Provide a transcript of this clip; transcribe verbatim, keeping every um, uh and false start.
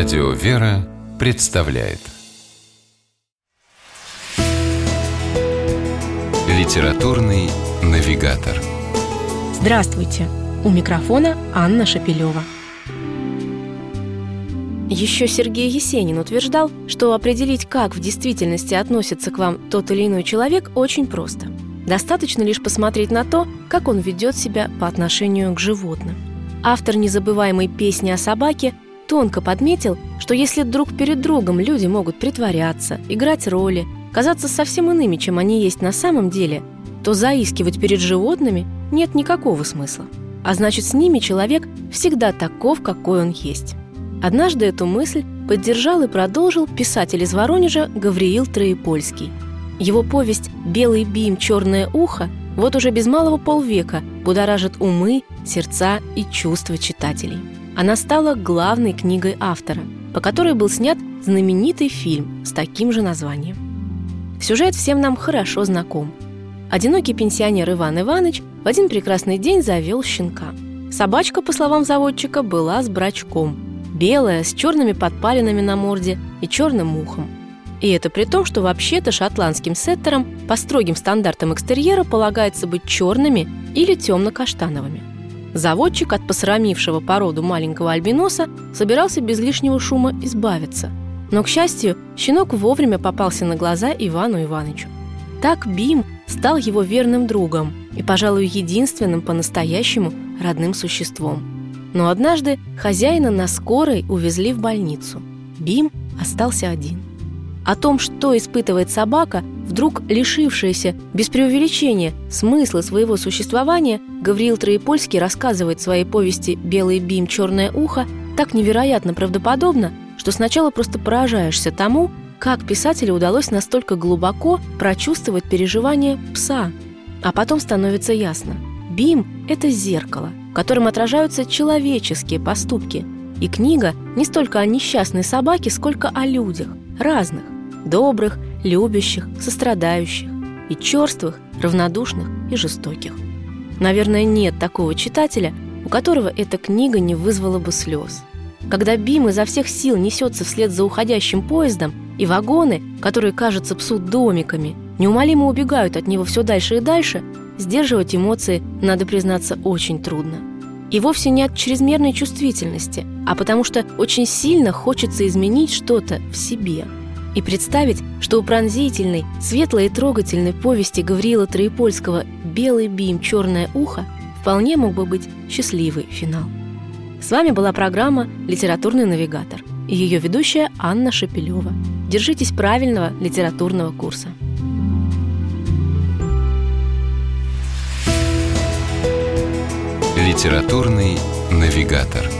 Радио Вера представляет Литературный навигатор. Здравствуйте! У микрофона Анна Шапилева. Еще Сергей Есенин утверждал, что определить, как в действительности относится к вам тот или иной человек, очень просто. Достаточно лишь посмотреть на то, как он ведет себя по отношению к животным. Автор незабываемой песни о собаке тонко подметил, что если друг перед другом люди могут притворяться, играть роли, казаться совсем иными, чем они есть на самом деле, то заискивать перед животными нет никакого смысла. А значит, с ними человек всегда таков, какой он есть. Однажды эту мысль поддержал и продолжил писатель из Воронежа Гавриил Троепольский. Его повесть «Белый Бим, черное ухо» вот уже без малого полвека будоражит умы, сердца и чувства читателей. Она стала главной книгой автора, по которой был снят знаменитый фильм с таким же названием. Сюжет всем нам хорошо знаком. Одинокий пенсионер Иван Иваныч в один прекрасный день завел щенка. Собачка, по словам заводчика, была с брачком. Белая, с черными подпалинами на морде и черным ухом. И это при том, что вообще-то шотландским сеттерам по строгим стандартам экстерьера полагается быть черными или темно-каштановыми. Заводчик от посрамившего породу маленького альбиноса собирался без лишнего шума избавиться. Но, к счастью, щенок вовремя попался на глаза Ивану Иванычу. Так Бим стал его верным другом и, пожалуй, единственным по-настоящему родным существом. Но однажды хозяина на скорой увезли в больницу. Бим остался один. О том, что испытывает собака, вдруг лишившаяся, без преувеличения, смысла своего существования, Гавриил Троепольский рассказывает в своей повести «Белый Бим, черное ухо» так невероятно правдоподобно, что сначала просто поражаешься тому, как писателю удалось настолько глубоко прочувствовать переживания пса. А потом становится ясно – Бим – это зеркало, в котором отражаются человеческие поступки. И книга не столько о несчастной собаке, сколько о людях. Разных – добрых, любящих, сострадающих, и черствых, равнодушных и жестоких. Наверное, нет такого читателя, у которого эта книга не вызвала бы слез. Когда Бим изо всех сил несется вслед за уходящим поездом, и вагоны, которые кажутся псу домиками, неумолимо убегают от него все дальше и дальше, сдерживать эмоции, надо признаться, очень трудно. И вовсе не от чрезмерной чувствительности, а потому что очень сильно хочется изменить что-то в себе. И представить, что у пронзительной, светлой и трогательной повести Гавриила Троепольского «Белый Бим, черное ухо» вполне мог бы быть счастливый финал. С вами была программа «Литературный навигатор» и ее ведущая Анна Шапилева. Держитесь правильного литературного курса. Литературный навигатор.